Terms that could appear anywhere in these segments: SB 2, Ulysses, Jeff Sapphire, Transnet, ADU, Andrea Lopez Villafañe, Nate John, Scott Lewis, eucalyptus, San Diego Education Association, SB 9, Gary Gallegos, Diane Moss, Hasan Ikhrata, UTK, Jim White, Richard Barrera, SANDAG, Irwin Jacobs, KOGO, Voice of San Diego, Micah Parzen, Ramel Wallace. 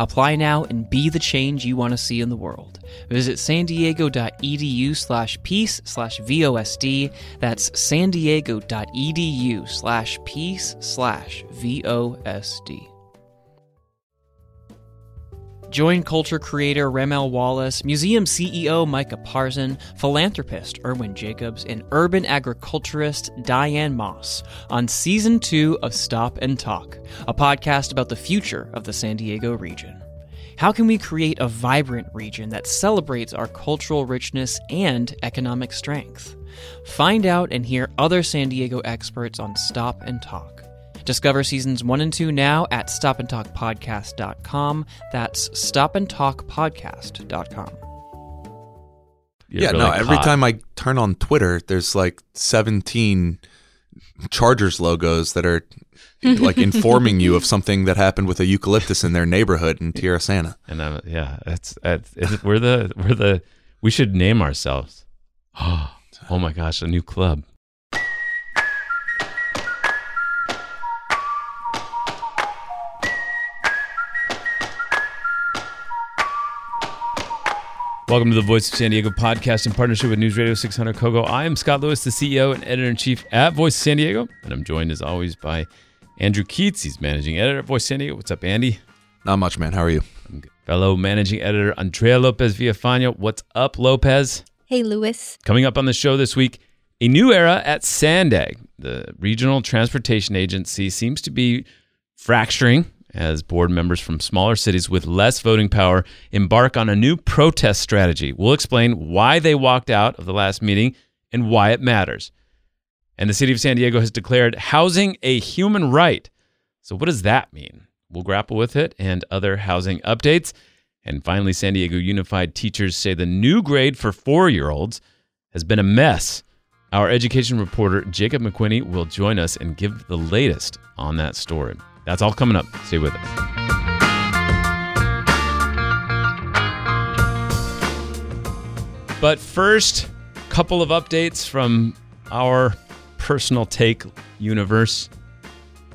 Apply now and be the change you want to see in the world. Visit sandiego.edu/peace/VOSD. That's sandiego.edu/peace/VOSD. Join culture creator Ramel Wallace, museum CEO Micah Parzen, philanthropist Irwin Jacobs, and urban agriculturist Diane Moss on Season 2 of Stop and Talk, a podcast about the future of the San Diego region. How can we create a vibrant region that celebrates our cultural richness and economic strength? Find out and hear other San Diego experts on Stop and Talk. Discover Seasons 1 and 2 now at stopandtalkpodcast.com. That's stopandtalkpodcast.com. Every time I turn on Twitter, there's like 17 Chargers logos that are like informing you of something that happened with a eucalyptus in their neighborhood in Tierra Santa. And we should name ourselves. Oh my gosh, a new club. Welcome to the Voice of San Diego podcast in partnership with News Radio 600 KOGO. I am Scott Lewis, the CEO and editor-in-chief at Voice of San Diego. And I'm joined, as always, by Andrew Keats. He's managing editor at Voice of San Diego. What's up, Andy? Not much, man. How are you? I'm good. Fellow managing editor Andrea Lopez Villafañe. What's up, Lopez? Hey, Lewis. Coming up on the show this week, a new era at SANDAG. The regional transportation agency seems to be fracturing as board members from smaller cities with less voting power embark on a new protest strategy. We'll explain why they walked out of the last meeting and why it matters. And the city of San Diego has declared housing a human right. So what does that mean? We'll grapple with it and other housing updates. And finally, San Diego Unified teachers say the new grade for 4-year-olds has been a mess. Our education reporter, Jacob McWhinney, will join us and give the latest on that story. That's all coming up. Stay with us. But first, a couple of updates from our personal take universe.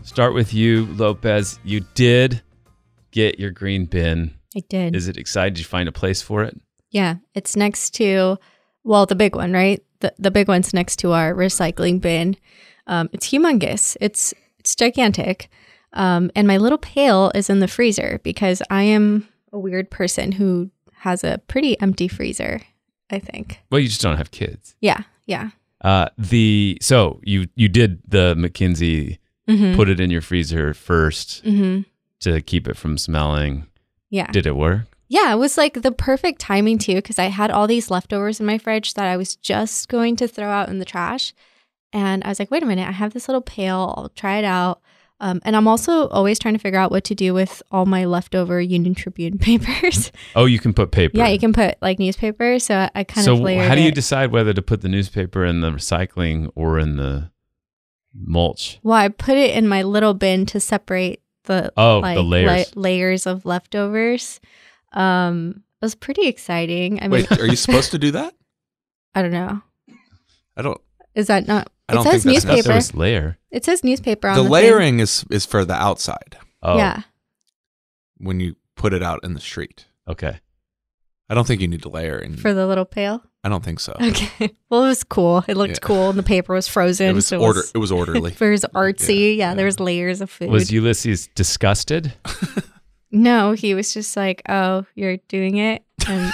Start with you, Lopez. You did get your green bin. I did. Is it exciting? Did you find a place for it? Yeah. It's next to, well, the big one, right? The big one's next to our recycling bin. It's humongous. It's gigantic. And my little pail is in the freezer because I am a weird person who has a pretty empty freezer, I think. Well, you just don't have kids. Yeah. So you did the McKinsey, put it in your freezer first to keep it from smelling. Yeah. Did it work? Yeah, it was like the perfect timing too, because I had all these leftovers in my fridge that I was just going to throw out in the trash. And I was like, wait a minute, I have this little pail. I'll try it out. And I'm also always trying to figure out what to do with all my leftover Union Tribune papers. Oh, you can put paper. Yeah, you can put like newspaper. So I kind of layered it. So how do you decide whether to put the newspaper in the recycling or in the mulch? Well, I put it in my little bin to separate the layers. Layers of leftovers. It was pretty exciting. Wait, are you supposed to do that? I don't know. Is that not? I don't think that's newspaper. That's layer. It says newspaper on the layering thing. is for the outside. Oh. Yeah. When you put it out in the street. Okay. I don't think you need to layer in. For the little pail? I don't think so. Okay. Well, it was cool. It looked cool and the paper was frozen. It was orderly. It was artsy. Yeah, there was layers of food. Was Ulysses disgusted? No, he was just like, oh, you're doing it? And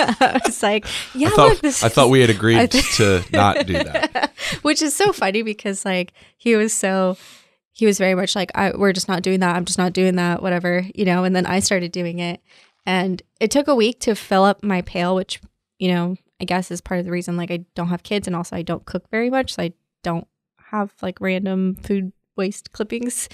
I was like, yeah, I thought we had agreed to not do that. Which is so funny because like he was very much like, we're just not doing that. I'm just not doing that, whatever, you know, and then I started doing it. And it took a week to fill up my pail, which, you know, I guess is part of the reason like I don't have kids and also I don't cook very much. So I don't have like random food waste clippings.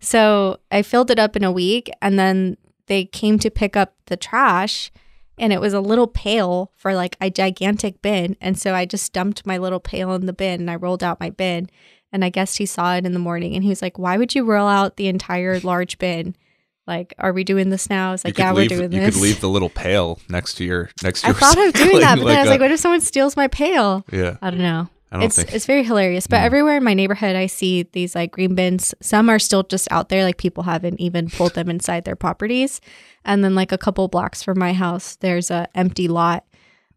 So I filled it up in a week and then they came to pick up the trash and it was a little pail for like a gigantic bin. And so I just dumped my little pail in the bin and I rolled out my bin. And I guess he saw it in the morning and he was like, why would you roll out the entire large bin? Like, are we doing this now? I was like, yeah, we're doing this. You could leave the little pail next to your I thought of doing that, but then I was like, what if someone steals my pail? Yeah. I don't know. It's very hilarious. But everywhere in my neighborhood, I see these like green bins. Some are still just out there. Like people haven't even pulled them inside their properties. And then like a couple blocks from my house, there's a empty lot.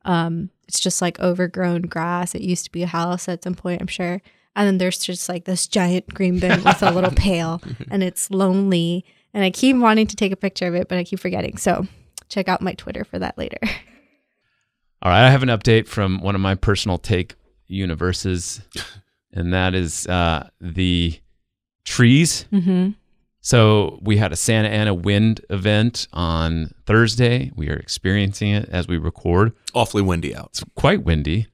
It's just like overgrown grass. It used to be a house at some point, I'm sure. And then there's just like this giant green bin with a little pail and it's lonely. And I keep wanting to take a picture of it, but I keep forgetting. So check out my Twitter for that later. All right. I have an update from one of my personal take universes, and that is the trees. Mm-hmm. So we had a Santa Ana wind event on Thursday. We are experiencing it as we record. Awfully windy out. It's quite windy,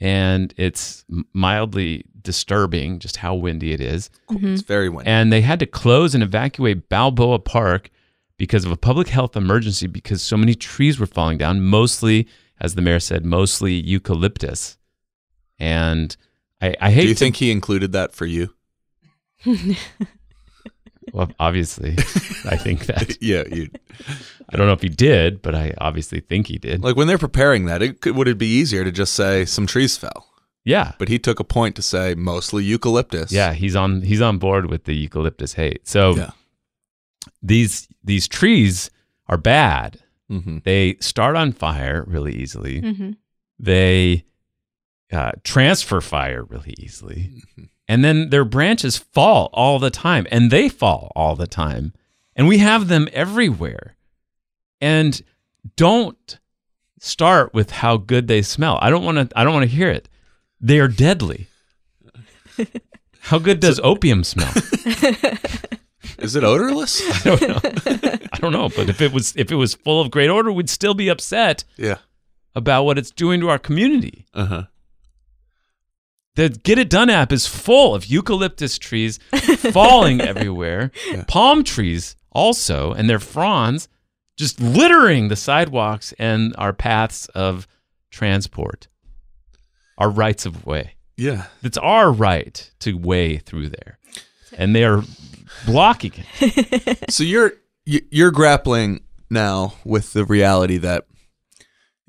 and it's mildly disturbing just how windy it is. Cool. Mm-hmm. It's very windy. And they had to close and evacuate Balboa Park because of a public health emergency because so many trees were falling down, mostly, as the mayor said, mostly eucalyptus. And I hate. Do you think he included that for you? Well, obviously, I think that. Yeah, I don't know if he did, but I obviously think he did. Like when they're preparing that, would it be easier to just say some trees fell? Yeah, but he took a point to say mostly eucalyptus. Yeah, he's on board with the eucalyptus hate. So yeah. These trees are bad. Mm-hmm. They start on fire really easily. Mm-hmm. They transfer fire really easily. Mm-hmm. And then their branches fall all the time, and they fall all the time. And we have them everywhere. And don't start with how good they smell. I don't want to hear it. They are deadly. How good does opium smell? Is it odorless? I don't know, but if it was full of great odor, we'd still be upset. Yeah. About what it's doing to our community. Uh-huh. The Get It Done app is full of eucalyptus trees falling everywhere. Yeah. Palm trees also, and their fronds just littering the sidewalks and our paths of transport, our rights of way. Yeah. It's our right to way through there, and they are blocking it. So you're grappling now with the reality that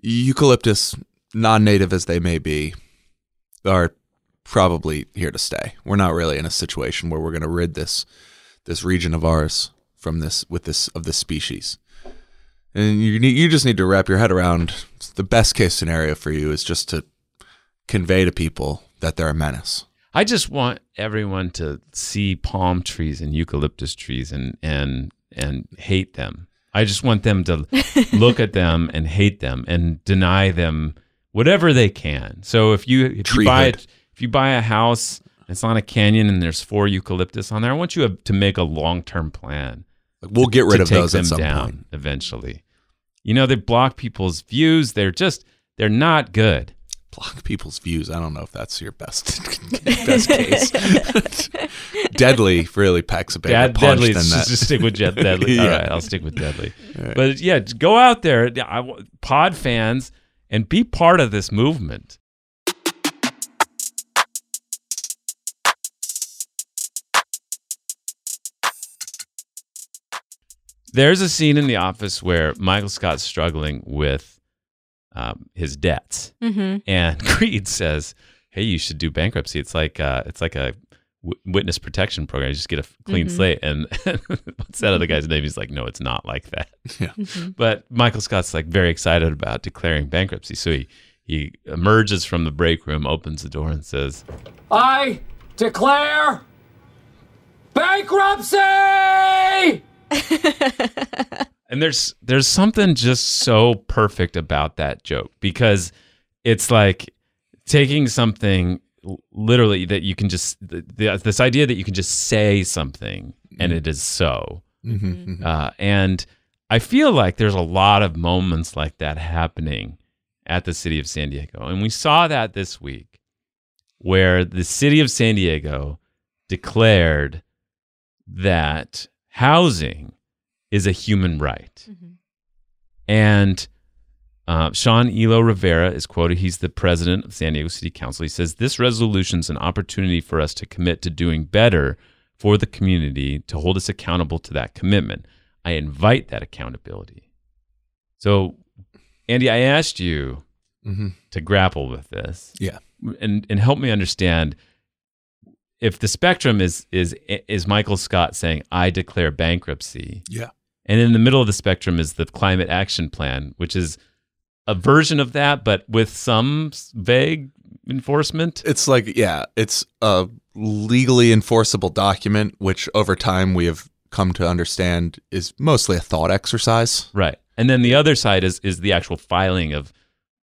eucalyptus, non-native as they may be, are probably here to stay. We're not really in a situation where we're going to rid this region of ours from this species. And you just need to wrap your head around the best case scenario for you is just to convey to people that they're a menace. I just want everyone to see palm trees and eucalyptus trees and hate them. I just want them to look at them and hate them and deny them whatever they can. So if you buy a house, it's on a canyon and there's 4 eucalyptus on there, I want you to make a long-term plan. We'll get rid of those at some point. Eventually. You know, they block people's views. They're not good. Block people's views. I don't know if that's your best case. Deadly really packs a bigger punch than that. Just stick with Jeff Deadly. Yeah. All right, I'll stick with Deadly. Right. But yeah, go out there, pod fans, and be part of this movement. There's a scene in The Office where Michael Scott's struggling with his debts, mm-hmm. and Creed says, "Hey, you should do bankruptcy. It's like a witness protection program. You just get a clean mm-hmm. slate." And what's that other guy's name? He's like, "No, it's not like that." Yeah. Mm-hmm. But Michael Scott's like very excited about declaring bankruptcy, so he emerges from the break room, opens the door, and says, "I declare bankruptcy." And there's something just so perfect about that joke, because it's like taking something literally that you can just this idea that you can just say something and it is so. Mm-hmm. And I feel like there's a lot of moments like that happening at the city of San Diego, and we saw that this week where the city of San Diego declared that housing is a human right. Mm-hmm. And Sean Elo Rivera is quoted. He's the president of San Diego City Council. He says, this resolution is an opportunity for us to commit to doing better for the community, to hold us accountable to that commitment. I invite that accountability. So, Andy, I asked you to grapple with this. Yeah. And help me understand, if the spectrum is Michael Scott saying, I declare bankruptcy. Yeah. And in the middle of the spectrum is the Climate Action Plan, which is a version of that, but with some vague enforcement. It's like, yeah, it's a legally enforceable document, which over time we have come to understand is mostly a thought exercise. Right. And then the other side is the actual filing of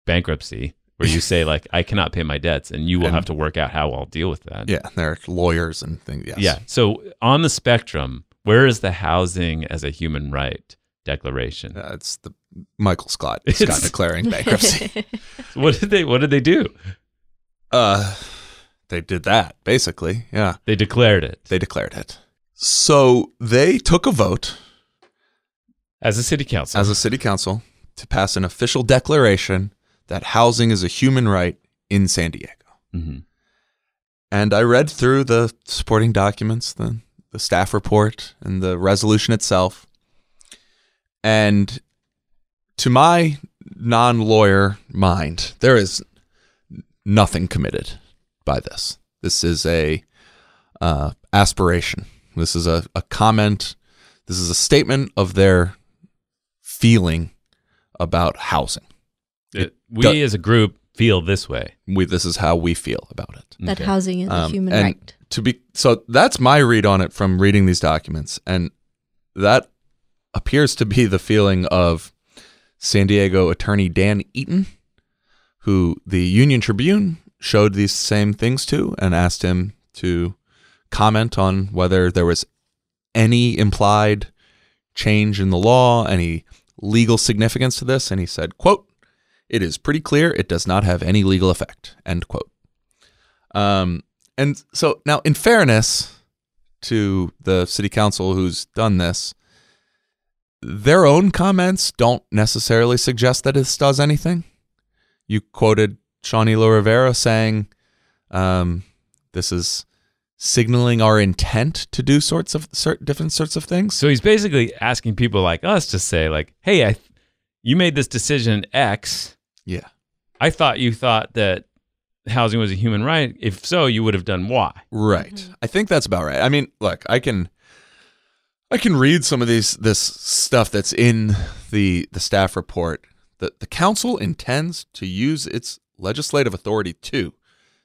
bankruptcy, where you say, like, I cannot pay my debts, and you will have to work out how I'll deal with that. Yeah, there are lawyers and things, yes. Yeah, so on the spectrum, where is the housing as a human right declaration? It's the Michael Scott declaring bankruptcy. What did they do? They did that, basically, yeah. They declared it. So they took a vote. As a city council. To pass an official declaration that housing is a human right in San Diego. Mm-hmm. And I read through the supporting documents, the staff report, and the resolution itself. And to my non-lawyer mind, there is nothing committed by this. This is a aspiration. This is a comment. This is a statement of their feeling about housing. We as a group feel this way. This is how we feel about it. That housing is a human right. So that's my read on it from reading these documents. And that appears to be the feeling of San Diego attorney Dan Eaton, who the Union Tribune showed these same things to and asked him to comment on whether there was any implied change in the law, any legal significance to this. And he said, quote, "It is pretty clear it does not have any legal effect," end quote. And so now, in fairness to the city council who's done this, their own comments don't necessarily suggest that this does anything. You quoted Sean Elo Rivera saying, this is signaling our intent to do different sorts of things. So he's basically asking people like us to say, like, hey, you made this decision X. Yeah. I thought you thought that housing was a human right. If so, you would have done Y. Right. Mm-hmm. I think that's about right. I mean, look, I can read some of this stuff that's in the staff report. The council intends to use its legislative authority to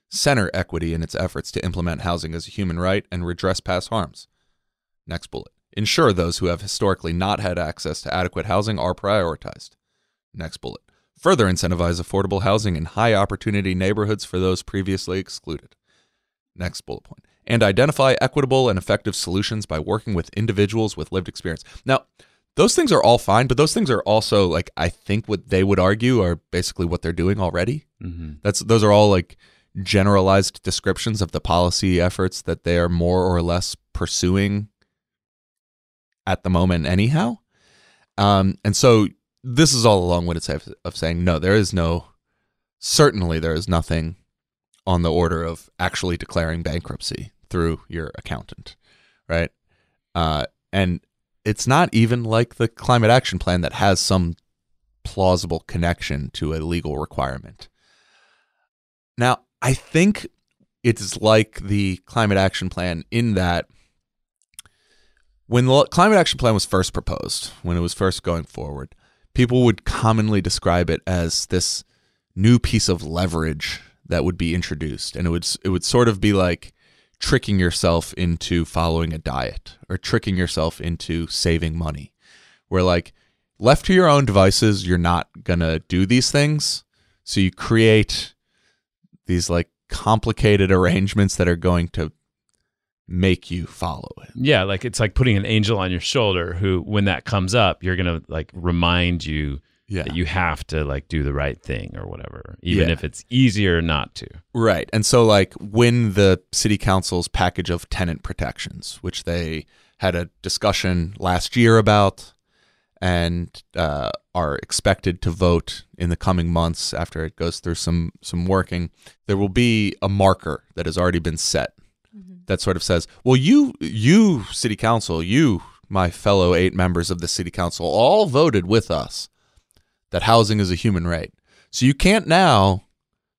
center equity in its efforts to implement housing as a human right and redress past harms. Next bullet. Ensure those who have historically not had access to adequate housing are prioritized. Next bullet. Further incentivize affordable housing in high-opportunity neighborhoods for those previously excluded. Next bullet point. And identify equitable and effective solutions by working with individuals with lived experience. Now, those things are all fine, but those things are also, like, I think what they would argue are basically what they're doing already. Mm-hmm. Those are all, like, generalized descriptions of the policy efforts that they are more or less pursuing at the moment anyhow. And so this is all a long way to say of saying, no, there is nothing on the order of actually declaring bankruptcy through your accountant, right? And it's not even like the Climate Action Plan that has some plausible connection to a legal requirement. Now, I think it's like the Climate Action Plan in that when the Climate Action Plan was first proposed, when it was first going forward, people would commonly describe it as this new piece of leverage that would be introduced. And it would sort of be like tricking yourself into following a diet or tricking yourself into saving money, where, like, left to your own devices, you're not going to do these things. So you create these, like, complicated arrangements that are going to make you follow it. Yeah, like it's like putting an angel on your shoulder who, when that comes up, you're going to, like, remind you that you have to, like, do the right thing or whatever, even if it's easier not to. Right. And so, like, when the city council's package of tenant protections, which they had a discussion last year about, and are expected to vote in the coming months after it goes through some working, there will be a marker that has already been set that sort of says, well, you city council, you, my fellow 8 members of the city council, all voted with us that housing is a human right. So you can't now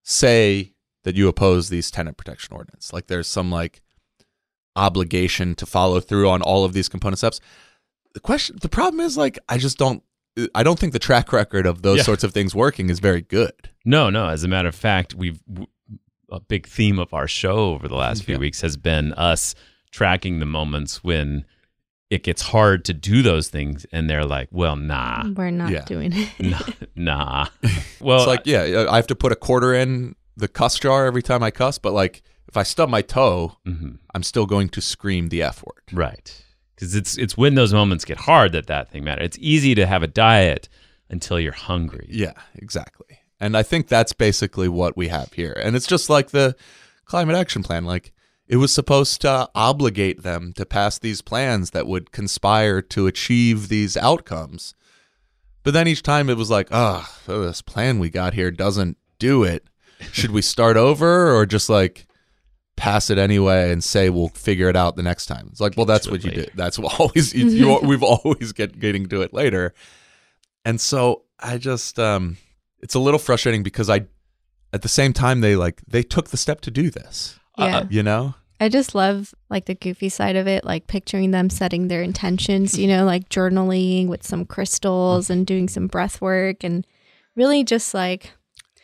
say that you oppose these tenant protection ordinance. Like there's some like obligation to follow through on all of these component steps. The problem is like, I don't think the track record of those sorts of things working is very good. No. As a matter of fact, a big theme of our show over the last few weeks has been us tracking the moments when it gets hard to do those things, and they're like, well, nah. We're not doing it. Nah. Well, it's like, I have to put a quarter in the cuss jar every time I cuss, but like if I stub my toe, I'm still going to scream the F word. Right. Because it's when those moments get hard that thing matters. It's easy to have a diet until you're hungry. Yeah, exactly. And I think that's basically what we have here. And it's just like the climate action plan. Like it was supposed to obligate them to pass these plans that would conspire to achieve these outcomes. But then each time it was like, this plan we got here doesn't do it. Should we start over or just like pass it anyway and say we'll figure it out the next time? It's like, well, that's what you do. That's what always we've always getting to it later. And so I just it's a little frustrating because at the same time they took the step to do this. Yeah. You know? I just love like the goofy side of it, like picturing them setting their intentions, you know, like journaling with some crystals and doing some breath work and really just like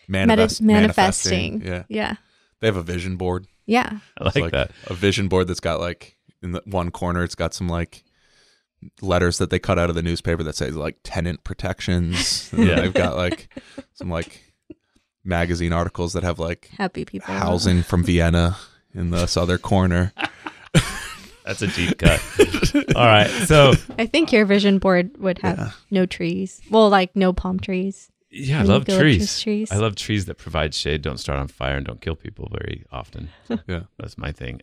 manifesting. Yeah. They have a vision board. Yeah. I like that. A vision board that's got like in the one corner, it's got some like letters that they cut out of the newspaper that say like tenant protections. Yeah. They've got like some like magazine articles that have like happy people housing from Vienna in this other corner. That's a deep cut. All right. So I think your vision board would have no trees. Well, like no palm trees. Yeah, I love trees. I love trees that provide shade, don't start on fire, and don't kill people very often. Yeah. That's my thing.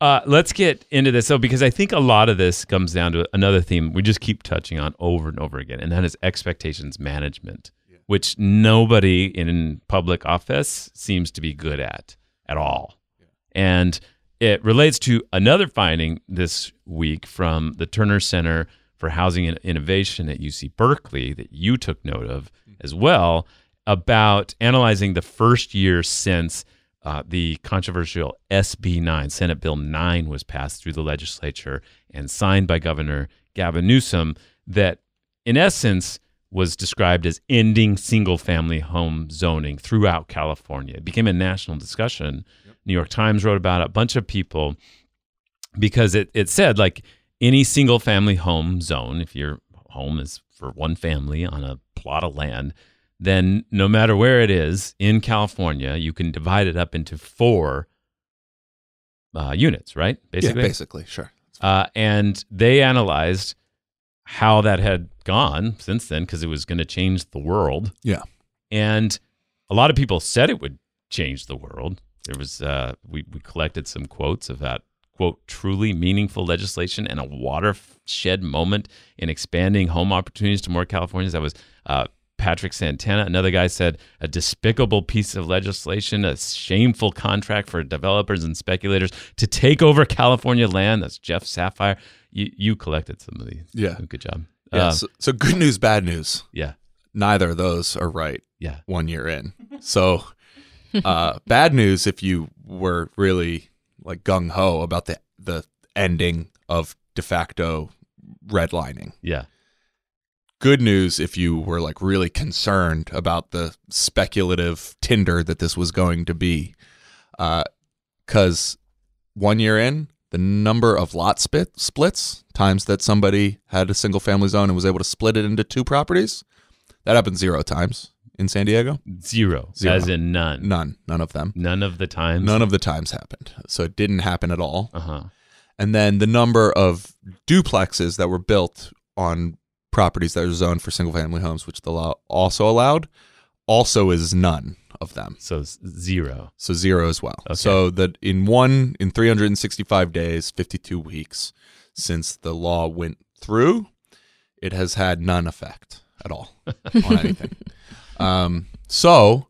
Let's get into this. So because I think a lot of this comes down to another theme we just keep touching on over and over again, and that is expectations management. Which nobody in public office seems to be good at all. Yeah. And it relates to another finding this week from the Turner Center for Housing and Innovation at UC Berkeley that you took note of as well, about analyzing the first year since the controversial SB 9, Senate Bill 9, was passed through the legislature and signed by Governor Gavin Newsom, that in essence was described as ending single-family home zoning throughout California. It became a national discussion. Yep. New York Times wrote about it, a bunch of people, because it said like any single-family home zone, if your home is for one family on a plot of land, then no matter where it is in California, you can divide it up into 4 units, right? Basically? Yeah, basically, sure. And they analyzed how that had gone since then, because it was going to change the world. Yeah. And a lot of people said it would change the world. There was, we collected some quotes of that, quote, truly meaningful legislation and a watershed moment in expanding home opportunities to more Californians. That was Patrick Santana. Another guy said, a despicable piece of legislation, a shameful contract for developers and speculators to take over California land. That's Jeff Sapphire. You collected some of these. Yeah. Good job. Yeah, so good news, bad news. Yeah. Neither of those are right. Yeah. 1 year in. So bad news if you were really like gung-ho about the ending of de facto redlining. Yeah. Good news if you were like really concerned about the speculative Tinder that this was going to be. 'Cause 1 year in, the number of lot splits, times that somebody had a single family zone and was able to split it into 2 properties, that happened 0 times in San Diego. Zero. As in none. None of them. None of the times. None of the times happened. So it didn't happen at all. And then the number of duplexes that were built on properties that are zoned for single family homes, which the law also allowed, also is none of them. So zero. So zero as well. Okay. So that in 365 days, 52 weeks since the law went through, it has had none effect at all on anything. So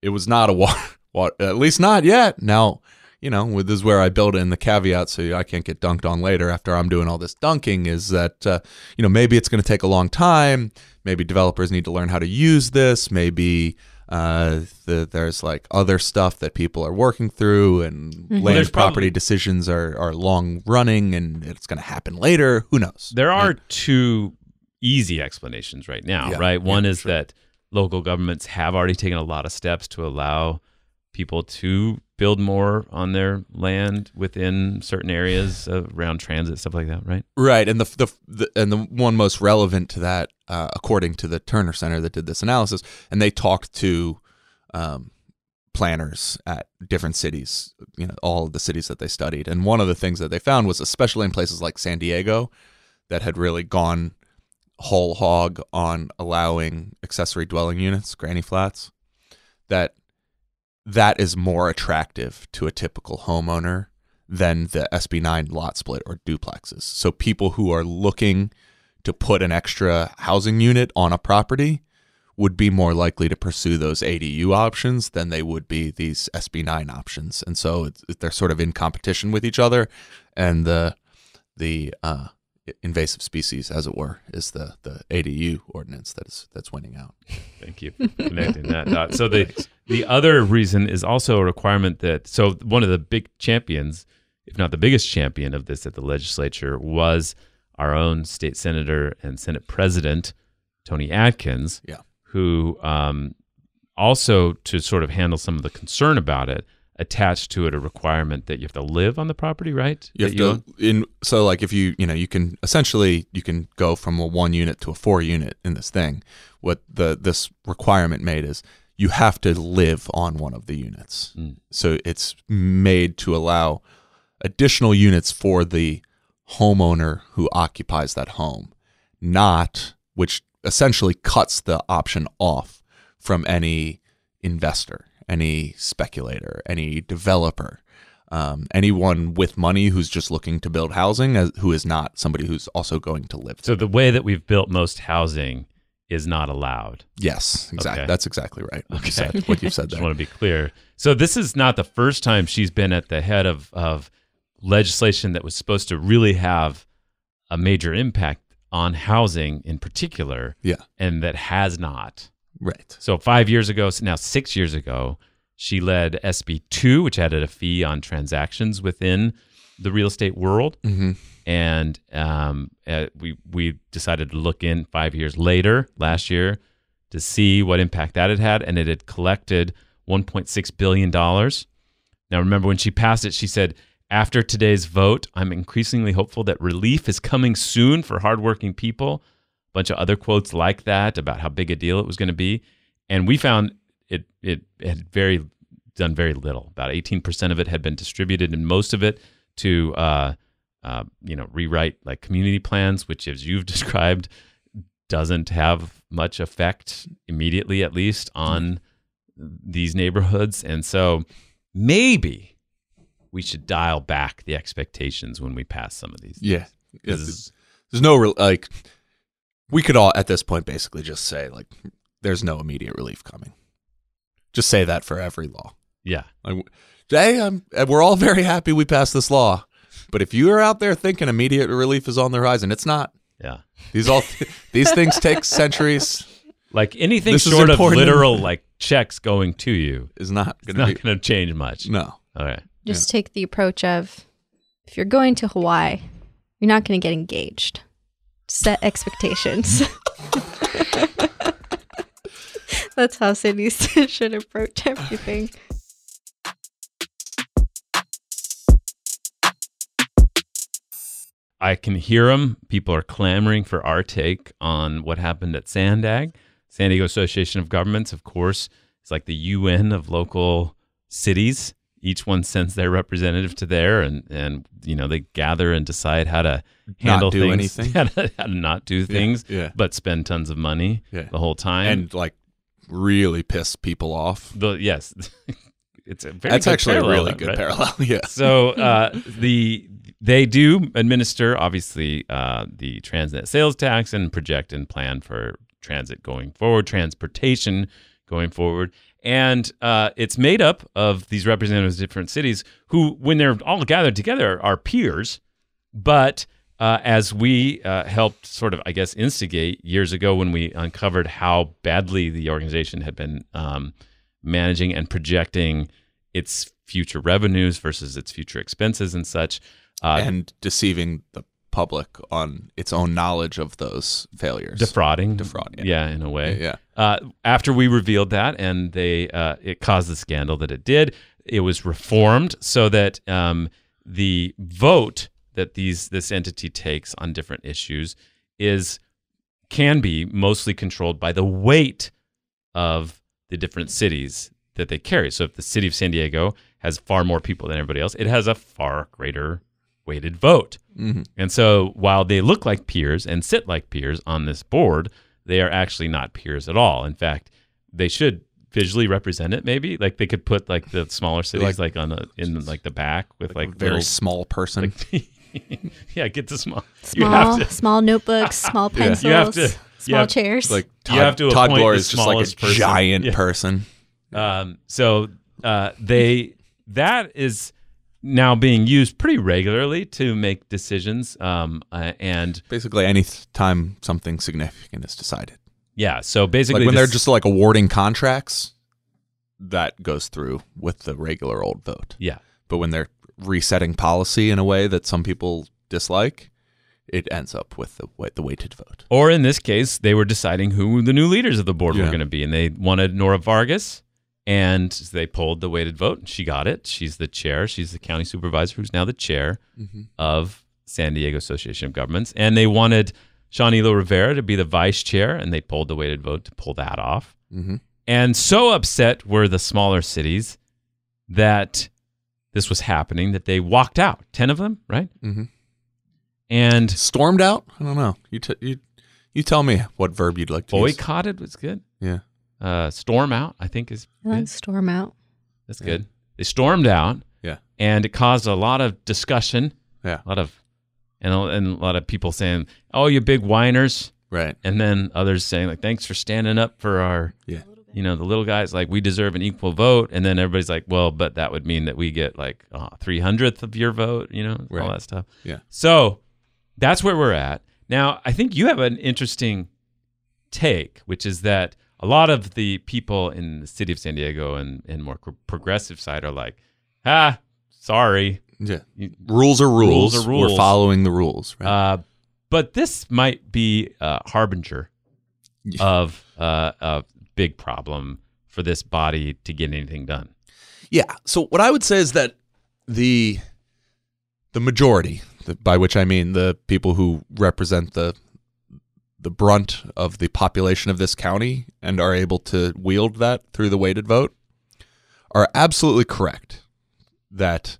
it was not a water, at least not yet. Now, you know, this is where I build in the caveat so I can't get dunked on later after I'm doing all this dunking, is that, you know, maybe it's going to take a long time. Maybe developers need to learn how to use this. Maybe there's like other stuff that people are working through, and land property decisions are long running, and it's going to happen later. Who knows? There are two easy explanations right now, right? One is that local governments have already taken a lot of steps to allow people to build more on their land within certain areas around transit, stuff like that, right? Right, and the one most relevant to that, according to the Turner Center that did this analysis, and they talked to planners at different cities, you know, all of the cities that they studied, and one of the things that they found was, especially in places like San Diego, that had really gone whole hog on allowing accessory dwelling units, granny flats, that is more attractive to a typical homeowner than the SB 9 lot split or duplexes. So people who are looking to put an extra housing unit on a property would be more likely to pursue those ADU options than they would be these SB 9 options. And so they're sort of in competition with each other, and the invasive species, as it were, is the ADU ordinance that's winning out. Thank you for connecting that dot. So the other reason is also a requirement that, so one of the big champions, if not the biggest champion of this at the legislature, was our own state senator and Senate president, Tony Atkins, who also, to sort of handle some of the concern about it, attached to it a requirement that you have to live on the property, right? So like if you know, you can go from a 1 unit to a 4 unit in this thing. What this requirement made is you have to live on one of the units. Mm. So it's made to allow additional units for the homeowner who occupies that home, not, which essentially cuts the option off from any investor, any speculator, any developer, anyone with money who's just looking to build housing, who is not somebody who's also going to live there. So the way that we've built most housing is not allowed. Yes, exactly. Okay. That's exactly right. What you've said there. I just want to be clear. So this is not the first time she's been at the head of legislation that was supposed to really have a major impact on housing in particular, and that has not. Right. So 5 years ago, now 6 years ago, she led SB 2, which added a fee on transactions within the real estate world. Mm-hmm. And we decided to look in 5 years later, last year, to see what impact that had had. And it had collected $1.6 billion. Now, remember when she passed it, she said, after today's vote, I'm increasingly hopeful that relief is coming soon for hardworking people. Bunch of other quotes like that about how big a deal it was going to be, and we found it had done very little. About 18% of it had been distributed, and most of it to rewrite like community plans, which, as you've described, doesn't have much effect immediately, at least on these neighborhoods. And so maybe we should dial back the expectations when we pass some of these. Yeah, there's no real like. We could all, at this point, basically just say, like, there's no immediate relief coming. Just say that for every law. Yeah. Like, hey, we're all very happy we passed this law. But if you are out there thinking immediate relief is on the horizon, it's not. Yeah. These things take centuries. Like, anything short of literal, like, checks going to you is not going to change much. No. All right. Just take the approach of, if you're going to Hawaii, you're not going to get engaged. Set expectations. That's how cities should approach everything. I can hear them. People are clamoring for our take on what happened at SANDAG. San Diego Association of Governments, of course, it's like the UN of local cities. Each one sends their representative to there, and you know, they gather and decide how to handle things, how to not do things, but spend tons of money the whole time, and like really piss people off. Yes, it's a very good parallel, right? Parallel. Yeah. So They do administer, obviously, the Transnet sales tax and project and plan for transit going forward, transportation going forward. And it's made up of these representatives of different cities who, when they're all gathered together, are peers. But as we helped sort of, I guess, instigate years ago when we uncovered how badly the organization had been managing and projecting its future revenues versus its future expenses and such. And deceiving the public on its own knowledge of those failures. Defrauding. Yeah, in a way. Yeah. After we revealed that, and they it caused the scandal that it did, it was reformed so that the vote that this entity takes on different issues can be mostly controlled by the weight of the different cities that they carry. So if the city of San Diego has far more people than everybody else, it has a far greater weighted vote. Mm-hmm. And so while they look like peers and sit like peers on this board, they are actually not peers at all. In fact, they should visually represent it. Maybe like they could put like the smaller cities like on in the back with like a very little, small person. Like, yeah, get the small notebooks, small pencils, chairs. Like Todd Gloria is just like a person. Giant person. So that is now being used pretty regularly to make decisions, and basically any time something significant is decided. Yeah, so basically like when they're just like awarding contracts, that goes through with the regular old vote. Yeah, but when they're resetting policy in a way that some people dislike, it ends up with the weighted vote. Or in this case, they were deciding who the new leaders of the board were going to be, and they wanted Nora Vargas. And they pulled the weighted vote, and she got it. She's the chair. She's the county supervisor, who's now the chair of San Diego Association of Governments. And they wanted Sean Elo Rivera to be the vice chair, and they pulled the weighted vote to pull that off. Mm-hmm. And so upset were the smaller cities that this was happening that they walked out. 10 of them, right? Mm-hmm. And stormed out? I don't know. You tell me what verb you'd like to use. Boycotted was good. Yeah. Storm out, I think is good. Storm out. That's good. They stormed out. Yeah. And it caused a lot of discussion. Yeah. A lot of people saying, "Oh, you big whiners." Right. And then others saying like, "Thanks for standing up for our the little guys, like we deserve an equal vote." And then everybody's like, "Well, but that would mean that we get like 300th of your vote, all that stuff." Yeah. So, that's where we're at. Now, I think you have an interesting take, which is that a lot of the people in the city of San Diego and more progressive side are like, sorry. Yeah. Rules are rules. We're following the rules. Right? But this might be a harbinger of a big problem for this body to get anything done. Yeah. So what I would say is that the majority, by which I mean the people who represent the brunt of the population of this county and are able to wield that through the weighted vote, are absolutely correct that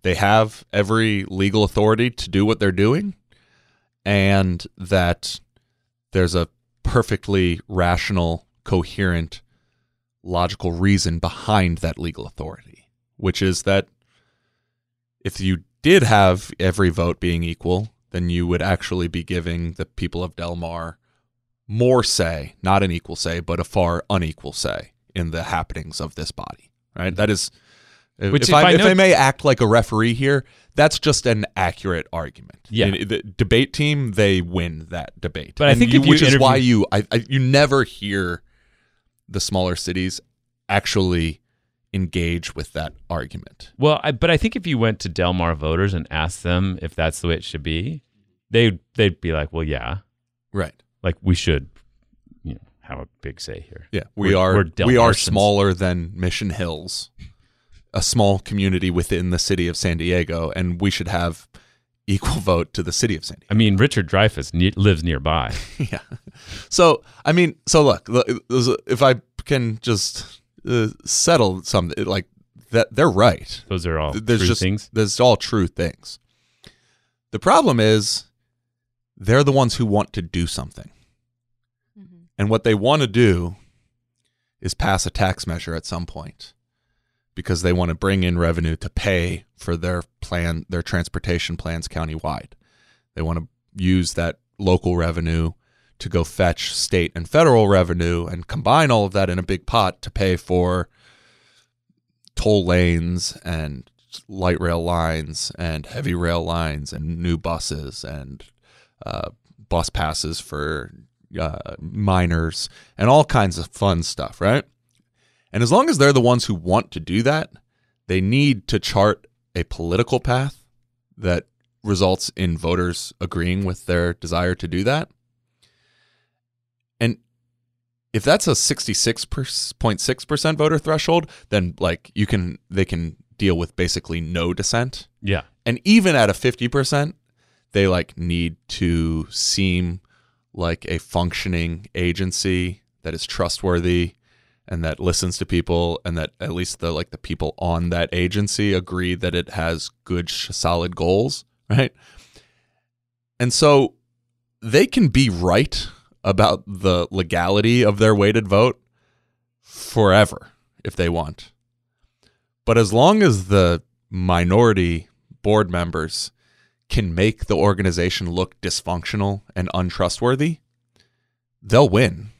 they have every legal authority to do what they're doing, and that there's a perfectly rational, coherent, logical reason behind that legal authority, which is that if you did have every vote being equal, then you would actually be giving the people of Del Mar more say, not an equal say, but a far unequal say in the happenings of this body, right? That is, if I may act like a referee here, that's just an accurate argument. Yeah. The debate team, they win that debate. But I think you never hear the smaller cities actually engage with that argument. Well, but I think if you went to Del Mar voters and asked them if that's the way it should be, they'd be like, "Well, yeah, right. Like we should, have a big say here. Yeah, we are smaller than Mission Hills, a small community within the city of San Diego, and we should have equal vote to the city of San Diego." I mean, Richard Dreyfuss lives nearby. Yeah. So I mean, look, if I can just settle something like that, they're right. Those are all true things. There's all true things. The problem is they're the ones who want to do something. Mm-hmm. And what they want to do is pass a tax measure at some point because they want to bring in revenue to pay for their plan their transportation plans countywide. They want to use that local revenue to go fetch state and federal revenue and combine all of that in a big pot to pay for toll lanes and light rail lines and heavy rail lines and new buses and bus passes for minors and all kinds of fun stuff, right? And as long as they're the ones who want to do that, they need to chart a political path that results in voters agreeing with their desire to do that. And if that's a 66.6% voter threshold, then like they can deal with basically no dissent. Yeah. And even at a 50%, they like need to seem like a functioning agency that is trustworthy and that listens to people, and that at least the people on that agency agree that it has good, solid goals, right? And so they can be right about the legality of their weighted vote forever if they want. But as long as the minority board members can make the organization look dysfunctional and untrustworthy, they'll win.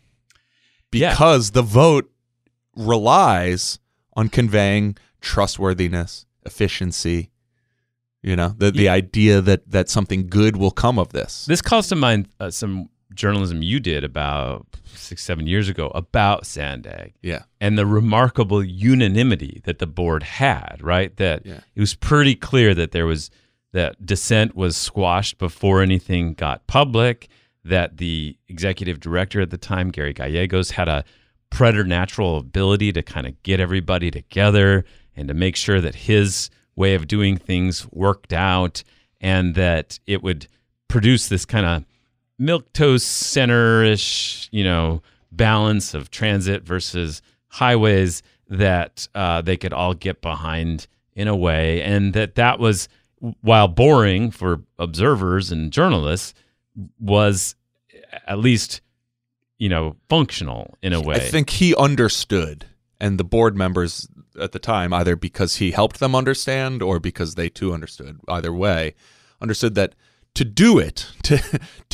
Because the vote relies on conveying trustworthiness, efficiency, the idea that something good will come of this. This calls to mind some journalism you did about 6-7 years ago about SANDAG. Yeah. And the remarkable unanimity that the board had, right? That it was pretty clear that that dissent was squashed before anything got public, that the executive director at the time, Gary Gallegos, had a preternatural ability to kind of get everybody together and to make sure that his way of doing things worked out and that it would produce this kind of milquetoast center-ish, balance of transit versus highways that they could all get behind in a way. And that was, while boring for observers and journalists, was at least, functional in a way. I think he understood, and the board members at the time, either because he helped them understand or because they too understood, either way, understood that to do it, to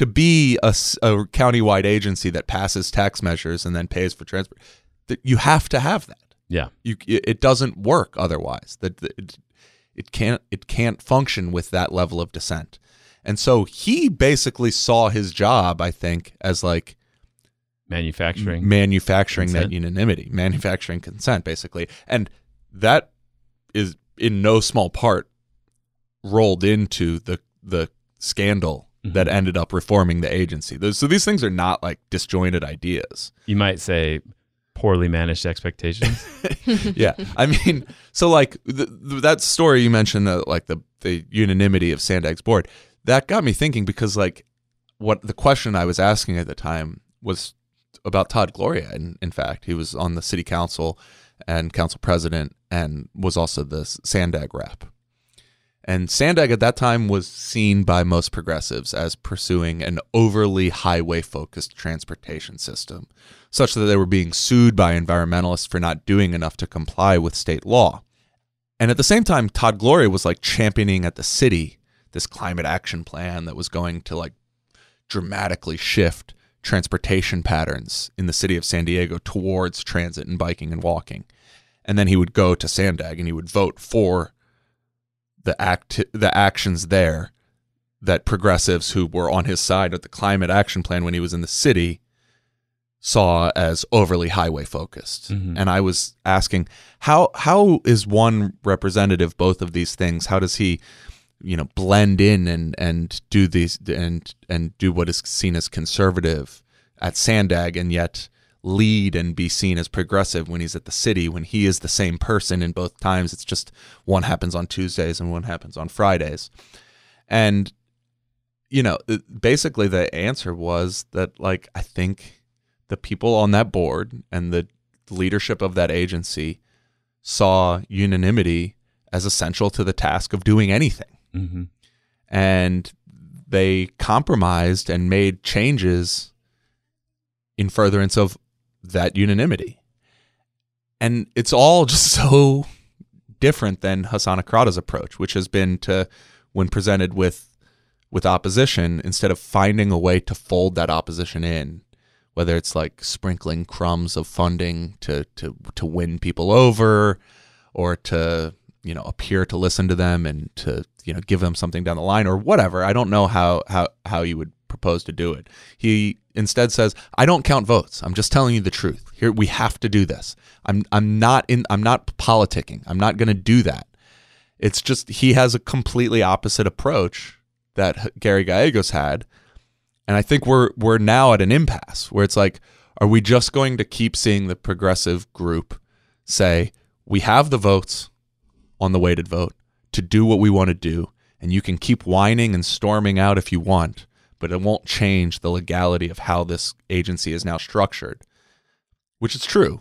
be a countywide agency that passes tax measures and then pays for transport, that you have to have that. Yeah, it doesn't work otherwise. It can't function with that level of dissent. And so he basically saw his job, I think, as like manufacturing consent. That unanimity, manufacturing consent, basically. And that is in no small part rolled into the scandal that ended up reforming the agency. So these things are not like disjointed ideas. You might say poorly managed expectations. Yeah. I mean, so like that story you mentioned, the unanimity of SANDAG's board. That got me thinking because, what the question I was asking at the time was about Todd Gloria. And in fact, he was on the city council and council president and was also the SANDAG rep. And SANDAG at that time was seen by most progressives as pursuing an overly highway-focused transportation system, such that they were being sued by environmentalists for not doing enough to comply with state law. And at the same time, Todd Gloria was championing at the city this climate action plan that was going to dramatically shift transportation patterns in the city of San Diego towards transit and biking and walking. And then he would go to SANDAG and he would vote for the actions there that progressives who were on his side at the climate action plan when he was in the city saw as overly highway focused. Mm-hmm. And I was asking, how is one representative both of these things? How does he blend in and do these and do what is seen as conservative at SANDAG and yet lead and be seen as progressive when he's at the city, when he is the same person in both times? It's just one happens on Tuesdays and one happens on Fridays. And, basically the answer was that, I think the people on that board and the leadership of that agency saw unanimity as essential to the task of doing anything. Mm-hmm. And they compromised and made changes in furtherance of that unanimity. And it's all just so different than Hasan Ikhrata's approach, which has been to, when presented with opposition, instead of finding a way to fold that opposition in, whether it's like sprinkling crumbs of funding to win people over, or to, you know, appear to listen to them and to, you know, give them something down the line or whatever. I don't know how you would propose to do it. He instead says, I don't count votes. I'm just telling you the truth. Here, we have to do this. I'm not politicking. I'm not going to do that. It's just, he has a completely opposite approach that Gary Gallegos had. And I think we're now at an impasse where it's like, are we just going to keep seeing the progressive group say, we have the votes on the weighted vote to do what we want to do, and you can keep whining and storming out if you want, but it won't change the legality of how this agency is now structured, which is true.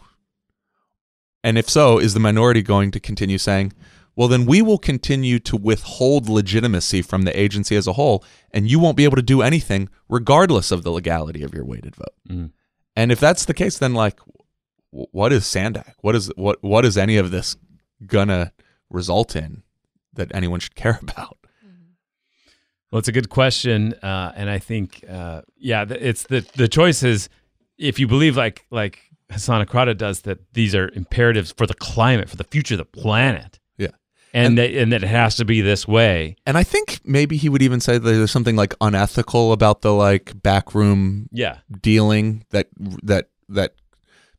And if so, is the minority going to continue saying, well, then we will continue to withhold legitimacy from the agency as a whole, and you won't be able to do anything regardless of the legality of your weighted vote. Mm. And if that's the case, then like, what is SANDAG? What is any of this gonna result in that anyone should care about? Well, it's a good question, and I think it's the choice is, if you believe like Hasan Ikhrata does, that these are imperatives for the climate, for the future of the planet. And that it has to be this way. And I think maybe he would even say that there's something like unethical about the like backroom dealing that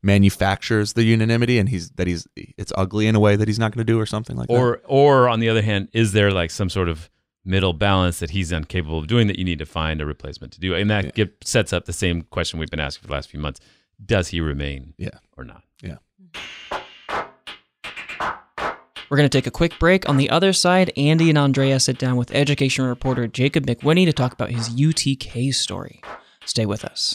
manufactures the unanimity, and it's ugly in a way that he's not going to do, or something like that. Or on the other hand, is there like some sort of middle balance that he's incapable of doing that you need to find a replacement to do? And that sets up the same question we've been asking for the last few months: does he remain or not? Yeah. We're going to take a quick break. On the other side, Andy and Andrea sit down with education reporter Jacob McWhinney to talk about his UTK story. Stay with us.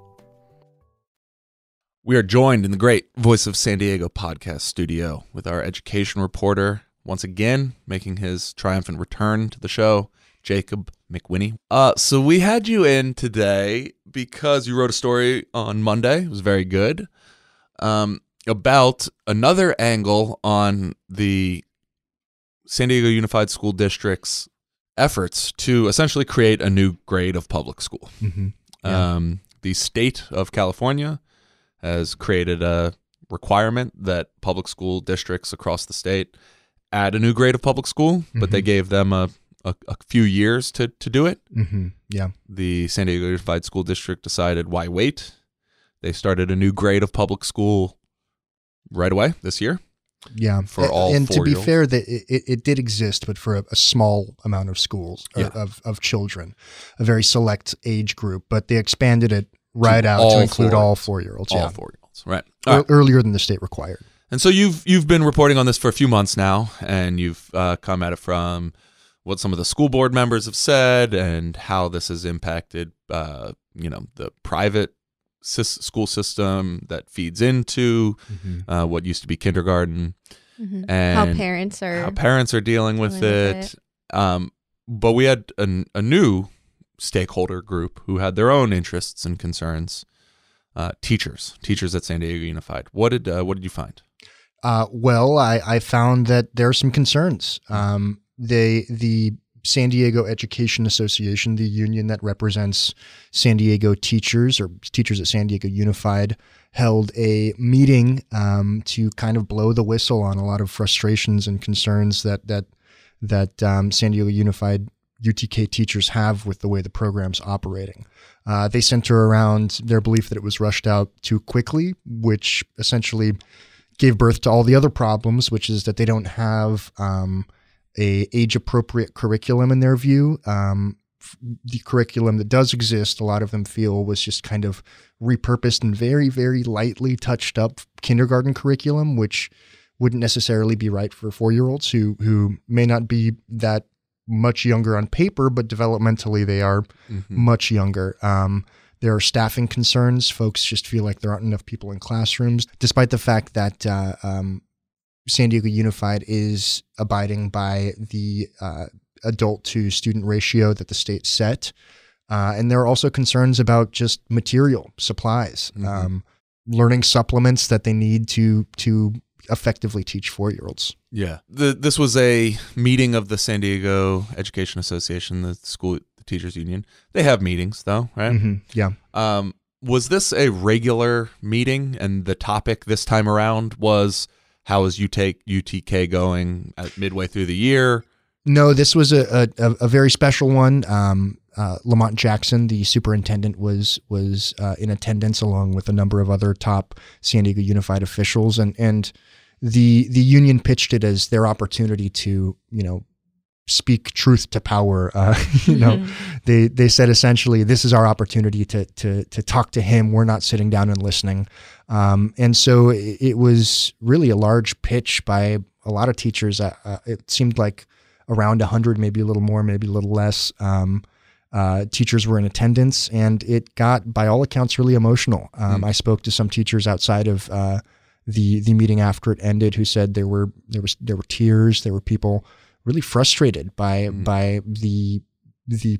We are joined in the great Voice of San Diego podcast studio with our education reporter, once again, making his triumphant return to the show, Jacob McWhinney. So we had you in today because you wrote a story on Monday, it was very good, about another angle on the San Diego Unified School District's efforts to essentially create a new grade of public school. Mm-hmm. Yeah. The state of California has created a requirement that public school districts across the state add a new grade of public school, but they gave them a few years to do it. Mm-hmm. Yeah. The San Diego Unified School District decided, why wait? They started a new grade of public school right away this year. Yeah. For all and to be fair, that it did exist, but for a small amount of schools, of children, a very select age group, but they expanded it right out to include all 4-year-olds. All 4-year-olds, right. Earlier than the state required. And so you've been reporting on this for a few months now, and you've come at it from what some of the school board members have said and how this has impacted the private school system that feeds into what used to be kindergarten, and how parents are dealing with it. But we had a new stakeholder group who had their own interests and concerns, teachers at San Diego Unified. What did you find? Well, I found that there are some concerns. the San Diego Education Association, the union that represents San Diego teachers or teachers at San Diego Unified, held a meeting to kind of blow the whistle on a lot of frustrations and concerns that San Diego Unified UTK teachers have with the way the program's operating. They center around their belief that it was rushed out too quickly, which essentially gave birth to all the other problems, which is that they don't have a age-appropriate curriculum in their view. The curriculum that does exist, a lot of them feel, was just kind of repurposed and very, very lightly touched up kindergarten curriculum, which wouldn't necessarily be right for four-year-olds who may not be that much younger on paper, but developmentally they are much younger. There are staffing concerns. Folks just feel like there aren't enough people in classrooms, despite the fact that San Diego Unified is abiding by the adult to student ratio that the state set. And there are also concerns about just material supplies, learning supplements that they need to effectively teach four-year-olds. Yeah. This was a meeting of the San Diego Education Association, the school teachers union. They have meetings though, right? Yeah. Was this a regular meeting, and the topic this time around was how is UTK going at midway through the year? No, this was a very special one. Lamont Jackson, the superintendent, was in attendance along with a number of other top San Diego Unified officials, and the union pitched it as their opportunity to, you know, speak truth to power. They said essentially, this is our opportunity to talk to him. We're not sitting down and listening. And so it was really a large pitch by a lot of teachers. It seemed like around 100, maybe a little more, maybe a little less, teachers were in attendance, and it got, by all accounts, really emotional. I spoke to some teachers outside of the meeting after it ended who said there were tears. There were people really frustrated by the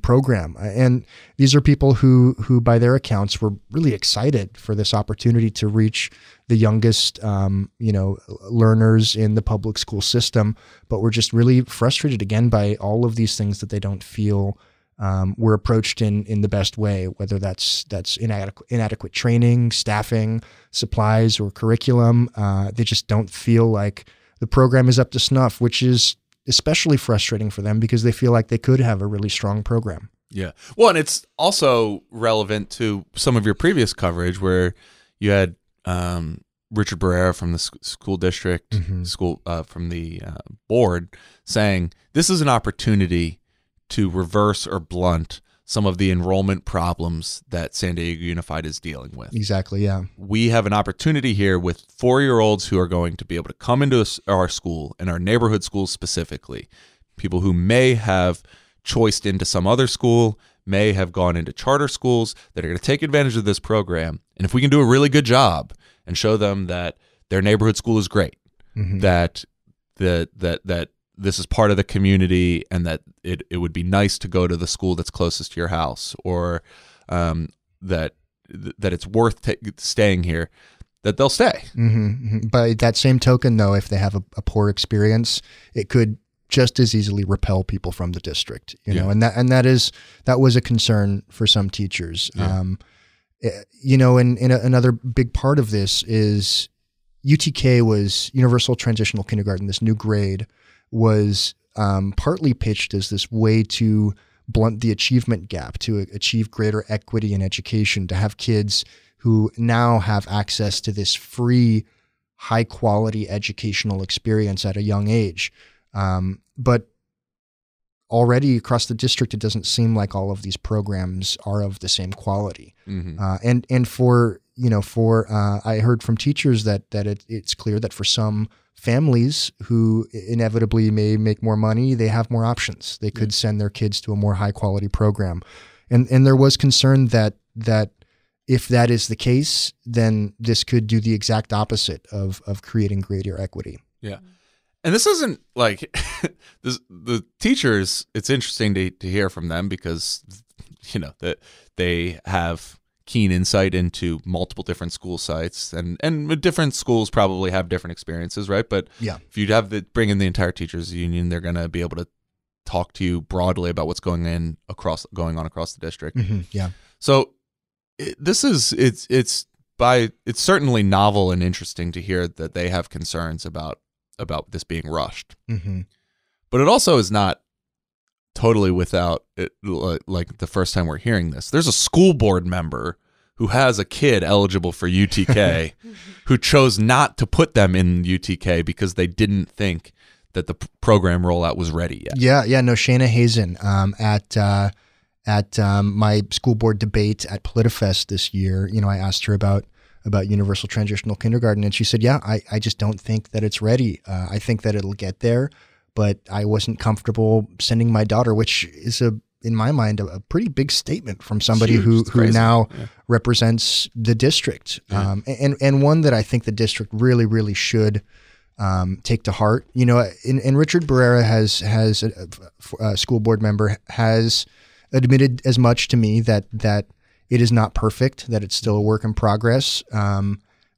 program, and these are people who by their accounts were really excited for this opportunity to reach the youngest learners in the public school system, but were just really frustrated again by all of these things that they don't feel were approached in the best way, whether that's inadequate training, staffing, supplies, or curriculum. They just don't feel like the program is up to snuff, which is especially frustrating for them because they feel like they could have a really strong program. Yeah. Well, and it's also relevant to some of your previous coverage where you had Richard Barrera from the school district, from the board, saying this is an opportunity to reverse or blunt some of the enrollment problems that San Diego Unified is dealing with. Exactly, yeah. We have an opportunity here with four-year-olds who are going to be able to come into our school and our neighborhood schools specifically, people who may have choiced into some other school, may have gone into charter schools that are going to take advantage of this program. And if we can do a really good job and show them that their neighborhood school is great, that this is part of the community, and that it would be nice to go to the school that's closest to your house, or that it's worth staying here, that they'll stay. By that same token, though, if they have a poor experience, it could just as easily repel people from the district, you know, and that was a concern for some teachers. And another big part of this is UTK was Universal Transitional Kindergarten, this new grade, was partly pitched as this way to blunt the achievement gap, to achieve greater equity in education, to have kids who now have access to this free, high-quality educational experience at a young age. But already across the district, it doesn't seem like all of these programs are of the same quality. And I heard from teachers that it's clear that for some families who inevitably may make more money, they have more options. They could send their kids to a more high quality program. And there was concern that if that is the case, then this could do the exact opposite of creating greater equity. Yeah. And this isn't like the teachers, it's interesting to hear from them because, that they have keen insight into multiple different school sites, and different schools probably have different experiences, right? But if you bring in the entire teachers union, they're going to be able to talk to you broadly about what's going on across the district. Mm-hmm, yeah. So it's certainly novel and interesting to hear that they have concerns about this being rushed. Mm-hmm. But it also is not totally without it, like the first time we're hearing this. There's a school board member who has a kid eligible for UTK who chose not to put them in UTK because they didn't think that the program rollout was ready yet. Yeah, yeah. No, Shana Hazen at my school board debate at PolitiFest this year, you know, I asked her about universal transitional kindergarten, and she said, yeah, I just don't think that it's ready. I think that it'll get there, but I wasn't comfortable sending my daughter, which is in my mind, a pretty big statement from somebody who now represents the district. Yeah. And one that I think the district really, really should take to heart. You know, and Richard Barrera has a school board member has admitted as much to me that it is not perfect, that it's still a work in progress.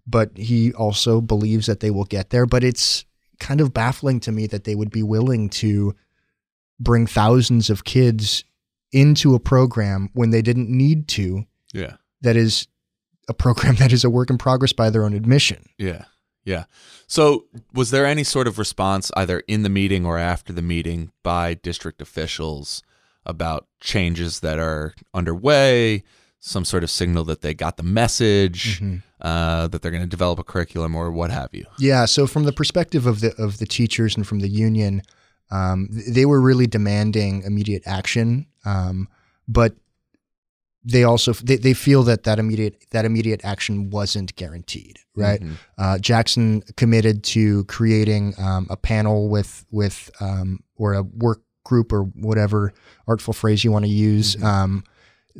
But he also believes that they will get there, but it's kind of baffling to me that they would be willing to bring thousands of kids into a program when they didn't need to. Yeah. That is a program that is a work in progress by their own admission. Yeah. Yeah. So was there any sort of response either in the meeting or after the meeting by district officials about changes that are underway, some sort of signal that they got the message, mm-hmm. That they're going to develop a curriculum or what have you? Yeah. So from the perspective of the teachers and from the union, they were really demanding immediate action, but they also they feel that immediate action wasn't guaranteed, right? Mm-hmm. Jackson committed to creating a panel with or a work group or whatever artful phrase you want to use. Mm-hmm.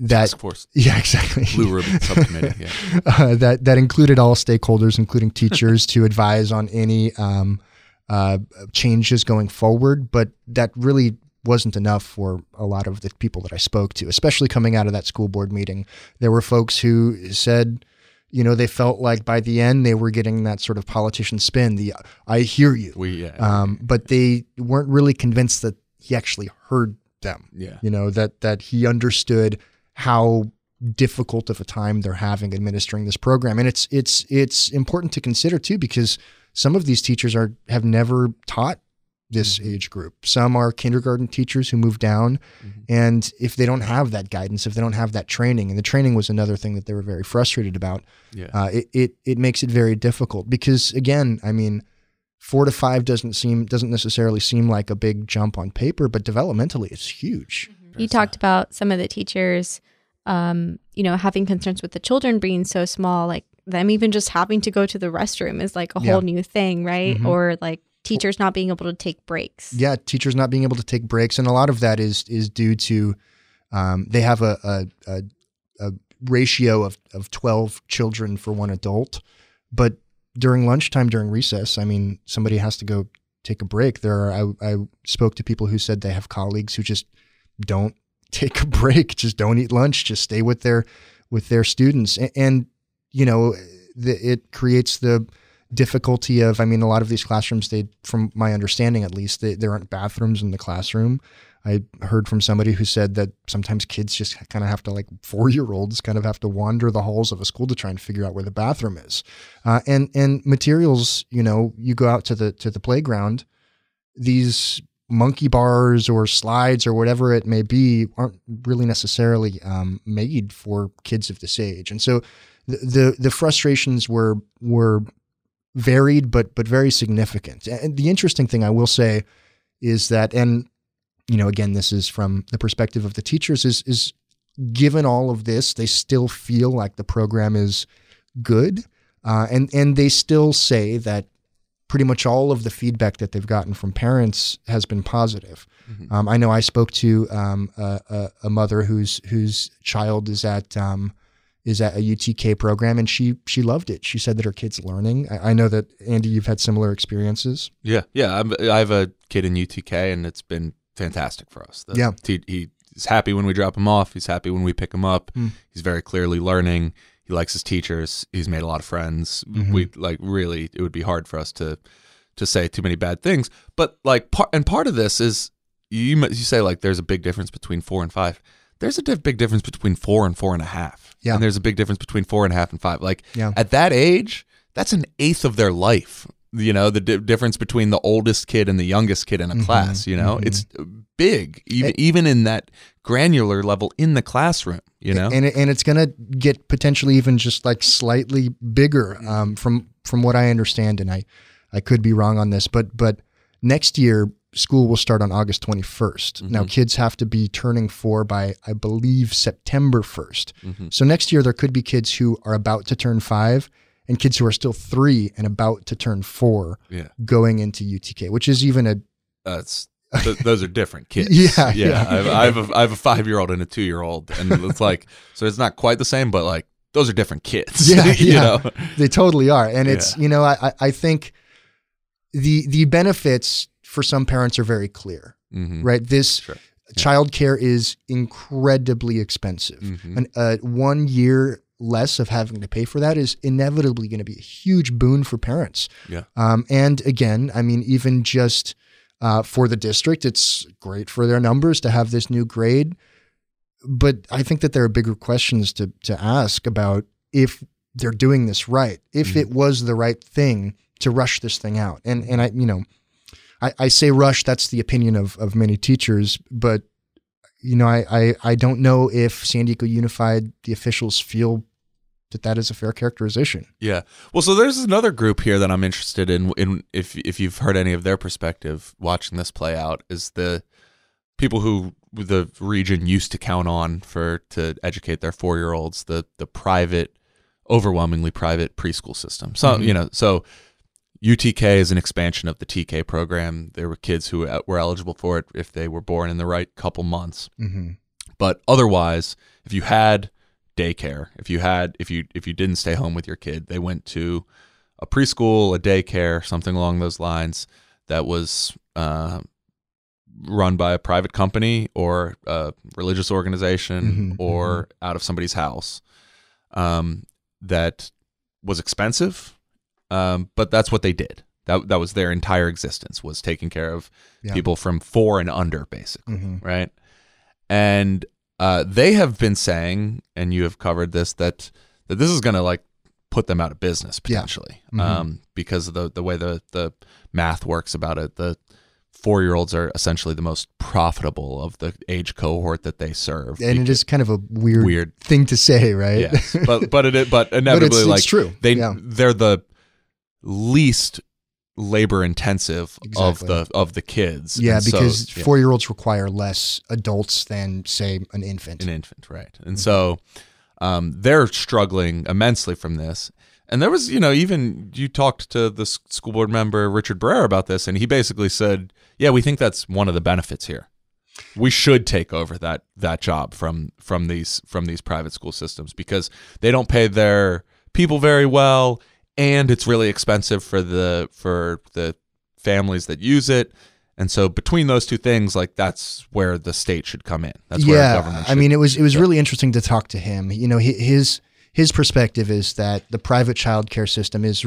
Task force. Yeah, exactly. Blue Ribbon Subcommittee. Yeah. That included all stakeholders, including teachers, to advise on any changes going forward, but that really wasn't enough for a lot of the people that I spoke to, especially coming out of that school board meeting. There were folks who said, you know, they felt like by the end they were getting that sort of politician spin, the I hear you. But they weren't really convinced that he actually heard them. Yeah. You know, that he understood how difficult of a time they're having administering this program. And it's important to consider too, because some of these teachers have never taught this mm-hmm. age group. Some are kindergarten teachers who moved down. Mm-hmm. And if they don't have that guidance, if they don't have that training, and the training was another thing that they were very frustrated about, it makes it very difficult. Because again, I mean, 4 to 5 doesn't necessarily seem like a big jump on paper, but developmentally it's huge. Mm-hmm. You talked about some of the teachers, you know, having concerns with the children being so small, like them even just having to go to the restroom is like a whole new thing, right? Mm-hmm. Or like teachers not being able to take breaks. Yeah, teachers not being able to take breaks. And a lot of that is due to they have a ratio of 12 children for one adult. But during lunchtime, during recess, I mean, somebody has to go take a break. I spoke to people who said they have colleagues who just don't take a break, just don't eat lunch, just stay with their students. And you know, it creates the difficulty of, I mean, a lot of these classrooms, from my understanding at least, there aren't bathrooms in the classroom. I heard from somebody who said that sometimes kids just kind of have to, like 4-year-olds kind of have to wander the halls of a school to try and figure out where the bathroom is. And materials, you know, you go out to the playground, these monkey bars or slides or whatever it may be aren't really necessarily made for kids of this age. And so the frustrations were varied, but very significant. And the interesting thing I will say is that, and you know, again, this is from the perspective of the teachers, is given all of this, they still feel like the program is good, and they still say that pretty much all of the feedback that they've gotten from parents has been positive. Mm-hmm. I know I spoke to a mother whose child is at a UTK program, and she loved it. She said that her kid's learning. I know that, Andy, you've had similar experiences. Yeah. I have a kid in UTK, and it's been fantastic for us. He's happy when we drop him off. He's happy when we pick him up. Mm. He's very clearly learning. He likes his teachers. He's made a lot of friends. Mm-hmm. We really, it would be hard for us to say too many bad things. But part of this is you say like there's a big difference between 4 and 5. There's a big difference between 4 and 4.5. Yeah. And there's a big difference between 4.5 and 5. Like at that age, that's an eighth of their life. You know, the difference between the oldest kid and the youngest kid in a class, you know, it's big, even in that granular level in the classroom, you know, and it's going to get potentially even just like slightly bigger, from what I understand. And I could be wrong on this, but next year school will start on August 21st. Now kids have to be turning 4 by, I believe, September 1st. So next year there could be kids who are about to turn 5 and kids who are still 3 and about to turn 4 going into UTK, which is even a... those are different kids. I have a 5-year-old and a 2-year-old, and it's like, so it's not quite the same, but like, those are different kids. You know? They totally are. And it's, you know, I think the benefits for some parents are very clear, right? Childcare is incredibly expensive. And 1 year less of having to pay for that is inevitably going to be a huge boon for parents. And again, I mean, even just for the district, it's great for their numbers to have this new grade. But I think that there are bigger questions to ask about if they're doing this right, if it was the right thing to rush this thing out. And I, you know, I say rush, that's the opinion of many teachers, but you know, I don't know if San Diego Unified, the officials, feel that that is a fair characterization. Yeah. Well, so there's another group here that I'm interested in if you've heard any of their perspective watching this play out, is the people who the region used to count on to educate their 4-year-olds, the private, overwhelmingly private preschool system. So, you know, so UTK is an expansion of the TK program. There were kids who were eligible for it if they were born in the right couple months. But otherwise, if you had daycare, if you didn't stay home with your kid, they went to a preschool, a daycare, something along those lines that was run by a private company or a religious organization or out of somebody's house. That was expensive. But that's what they did. That was their entire existence, was taking care of people from 4 and under, basically, right? And they have been saying, and you have covered this, that this is going to like put them out of business potentially, because of the way the math works about it. The 4-year-olds are essentially the most profitable of the age cohort that they serve, and it is kind of a weird thing to say, right? Yes, but inevitably, but it's true. They're the least labor intensive of the kids. Yeah, and because 4-year-olds require less adults than, say, an infant. An infant, right. And so they're struggling immensely from this. And there was, you know, even you talked to the school board member, Richard Barrera, about this, and he basically said, yeah, we think that's one of the benefits here. We should take over that job from these private school systems because they don't pay their people very well. And it's really expensive for the families that use it. And so between those two things, like, that's where the state should come in. That's where the government should. I mean, it was really interesting to talk to him. You know, his perspective is that the private childcare system is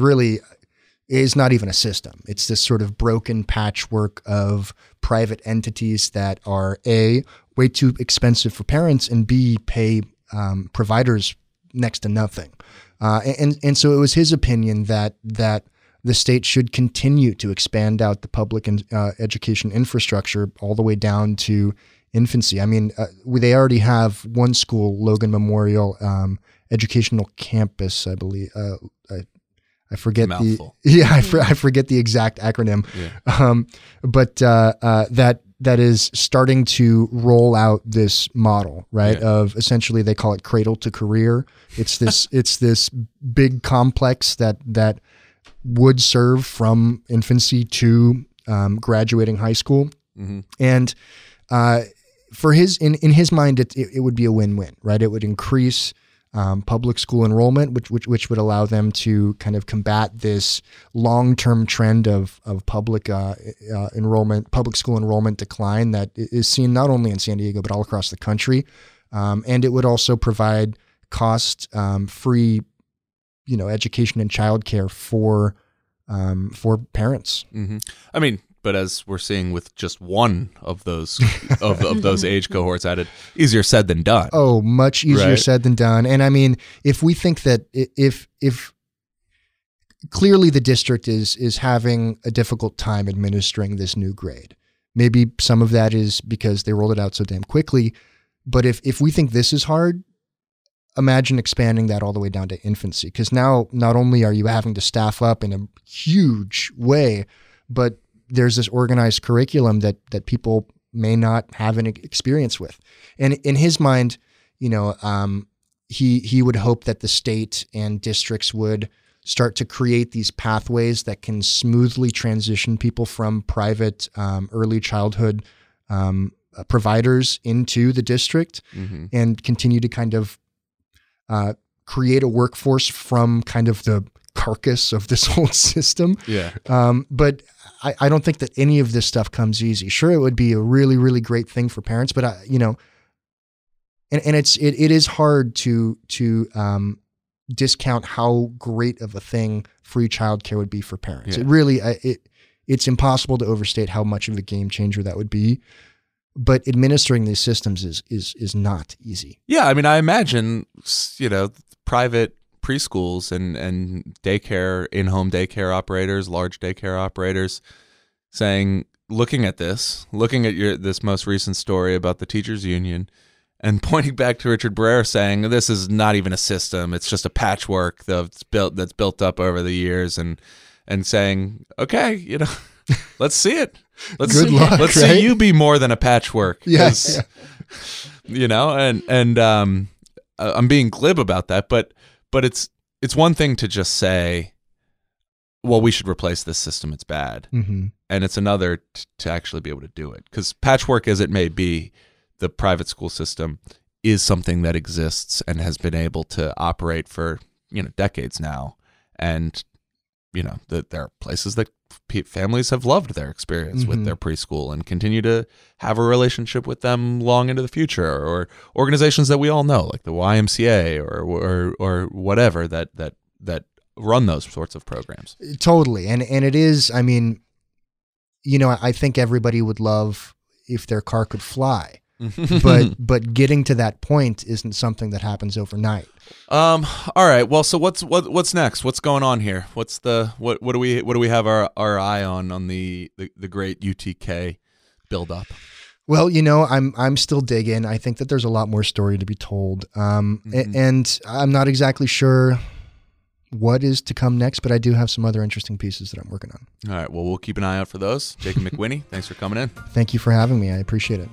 not even a system. It's this sort of broken patchwork of private entities that are A, way too expensive for parents, and B, pay providers next to nothing. And so it was his opinion that the state should continue to expand out the public education infrastructure all the way down to infancy. I mean, they already have one school, Logan Memorial Educational Campus, I believe. I forget Mouthful. I forget the exact acronym. Yeah. That is starting to roll out this model, right? Yeah. Of essentially, they call it cradle to career. It's this big complex that would serve from infancy to graduating high school. And for his, in his mind, it would be a win-win, right? It would increase public school enrollment, which would allow them to kind of combat this long-term trend of public enrollment, public school enrollment decline that is seen not only in San Diego, but all across the country. And it would also provide cost-free, education and childcare for parents. I mean, but as we're seeing with just one of those of those age cohorts added, easier said than done. Oh, much easier said than done. And I mean, if we think that if clearly the district is having a difficult time administering this new grade, maybe some of that is because they rolled it out so damn quickly. But if we think this is hard, imagine expanding that all the way down to infancy, because now not only are you having to staff up in a huge way, but there's this organized curriculum that people may not have an experience with. And in his mind, you know, he would hope that the state and districts would start to create these pathways that can smoothly transition people from private early childhood providers into the district, mm-hmm. and continue to kind of create a workforce from kind of the carcass of this whole system. Yeah. But I don't think that any of this stuff comes easy. Sure, it would be a really, really great thing for parents, but it is hard to discount how great of a thing free childcare would be for parents. Yeah. It really, it's impossible to overstate how much of a game changer that would be. But administering these systems is not easy. Yeah, I mean, I imagine, you know, private preschools and daycare, in-home daycare operators, large daycare operators saying, looking at this most recent story about the teachers union and pointing back to Richard Barrera saying, this is not even a system, it's just a patchwork that's built up over the years, and saying, okay, you know, let's see it. Let's see you be more than a patchwork. Yes. Yeah. You know, and I'm being glib about that, but it's one thing to just say, well, we should replace this system, it's bad. Mm-hmm. And it's another to actually be able to do it. Because patchwork as it may be, the private school system is something that exists and has been able to operate for, you know, decades now. And, you know, there are places that families have loved their experience, mm-hmm. with their preschool and continue to have a relationship with them long into the future, or organizations that we all know, like the YMCA or whatever that run those sorts of programs. Totally. And it is, I mean, you know, I think everybody would love if their car could fly, but getting to that point isn't something that happens overnight. All right. Well, so what's next? What's going on here? What's the what do we have our eye on the great UTK buildup? Well, you know, I'm still digging. I think that there's a lot more story to be told. Mm-hmm. And I'm not exactly sure what is to come next, but I do have some other interesting pieces that I'm working on. All right. Well, we'll keep an eye out for those. Jacob McWhinney, thanks for coming in. Thank you for having me. I appreciate it.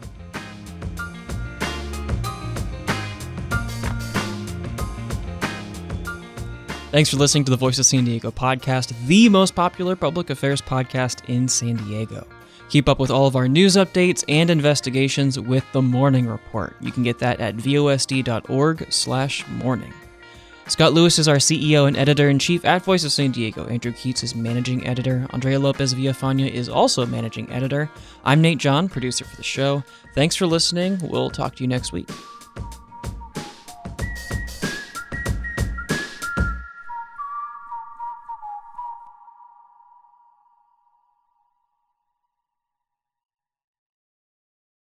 Thanks for listening to the Voice of San Diego podcast, the most popular public affairs podcast in San Diego. Keep up with all of our news updates and investigations with The Morning Report. You can get that at vosd.org/morning. Scott Lewis is our CEO and editor-in-chief at Voice of San Diego. Andrew Keats is managing editor. Andrea Lopez Villafania is also managing editor. I'm Nate John, producer for the show. Thanks for listening. We'll talk to you next week.